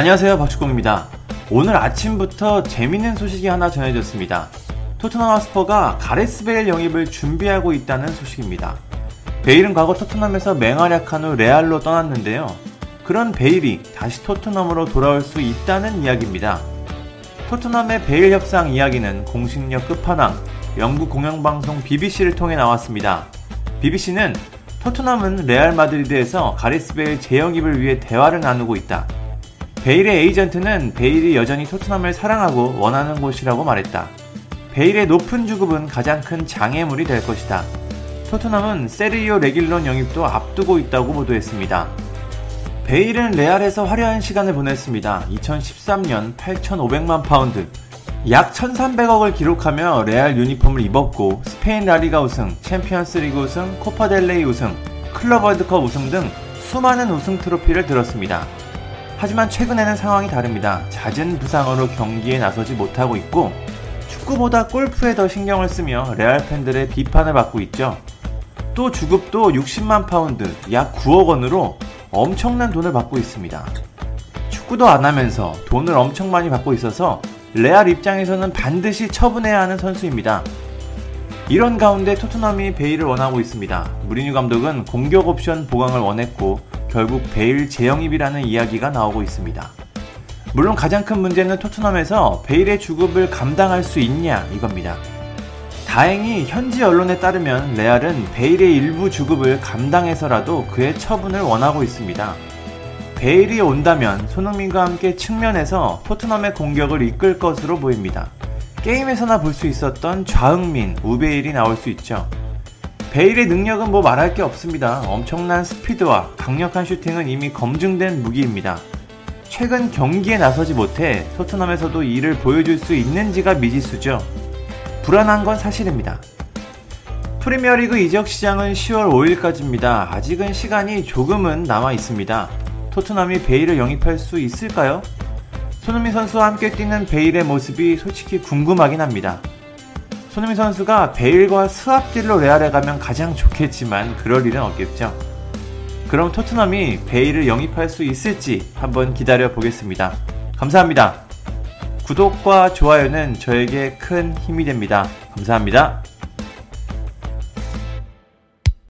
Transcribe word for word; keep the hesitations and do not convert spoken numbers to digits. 안녕하세요, 박주공입니다. 오늘 아침부터 재밌는 소식이 하나 전해졌습니다. 토트넘 홋스퍼가 가레스 베일 영입을 준비하고 있다는 소식입니다. 베일은 과거 토트넘에서 맹활약한 후 레알로 떠났는데요. 그런 베일이 다시 토트넘으로 돌아올 수 있다는 이야기입니다. 토트넘의 베일 협상 이야기는 공식력 끝판왕 영국 공영방송 비비씨를 통해 나왔습니다. 비비씨는 토트넘은 레알 마드리드에서 가레스 베일 재영입을 위해 대화를 나누고 있다. 베일의 에이전트는 베일이 여전히 토트넘을 사랑하고 원하는 곳이라고 말했다. 베일의 높은 주급은 가장 큰 장애물이 될 것이다. 토트넘은 세르히오 레길론 영입도 앞두고 있다고 보도했습니다. 베일은 레알에서 화려한 시간을 보냈습니다. 이천십삼 년 팔천오백만 파운드, 약 천삼백억을 기록하며 레알 유니폼을 입었고 스페인 라리가 우승, 챔피언스 리그 우승, 코파델레이 우승, 클럽 월드컵 우승 등 수많은 우승 트로피를 들었습니다. 하지만 최근에는 상황이 다릅니다. 잦은 부상으로 경기에 나서지 못하고 있고 축구보다 골프에 더 신경을 쓰며 레알 팬들의 비판을 받고 있죠. 또 주급도 육십만 파운드, 약 구억 원으로 엄청난 돈을 받고 있습니다. 축구도 안 하면서 돈을 엄청 많이 받고 있어서 레알 입장에서는 반드시 처분해야 하는 선수입니다. 이런 가운데 토트넘이 베일을 원하고 있습니다. 무리뉴 감독은 공격 옵션 보강을 원했고 결국 베일 재영입이라는 이야기가 나오고 있습니다. 물론 가장 큰 문제는 토트넘에서 베일의 주급을 감당할 수 있냐 이겁니다. 다행히 현지 언론에 따르면 레알은 베일의 일부 주급을 감당해서라도 그의 처분을 원하고 있습니다. 베일이 온다면 손흥민과 함께 측면에서 토트넘의 공격을 이끌 것으로 보입니다. 게임에서나 볼 수 있었던 좌흥민, 우베일이 나올 수 있죠. 베일의 능력은 뭐 말할 게 없습니다. 엄청난 스피드와 강력한 슈팅은 이미 검증된 무기입니다. 최근 경기에 나서지 못해 토트넘에서도 이를 보여줄 수 있는지가 미지수죠. 불안한 건 사실입니다. 프리미어리그 이적 시장은 시월 오일까지입니다. 아직은 시간이 조금은 남아 있습니다. 토트넘이 베일을 영입할 수 있을까요? 손흥민 선수와 함께 뛰는 베일의 모습이 솔직히 궁금하긴 합니다. 손흥민 선수가 베일과 스왑딜로 레알에 가면 가장 좋겠지만 그럴 일은 없겠죠. 그럼 토트넘이 베일을 영입할 수 있을지 한번 기다려 보겠습니다. 감사합니다. 구독과 좋아요는 저에게 큰 힘이 됩니다. 감사합니다.